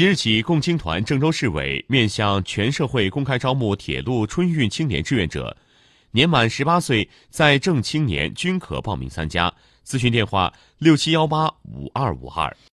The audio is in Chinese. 即日起，共青团郑州市委面向全社会公开招募铁路春运青年志愿者，年满18岁在郑青年均可报名参加。咨询电话：6718-5252。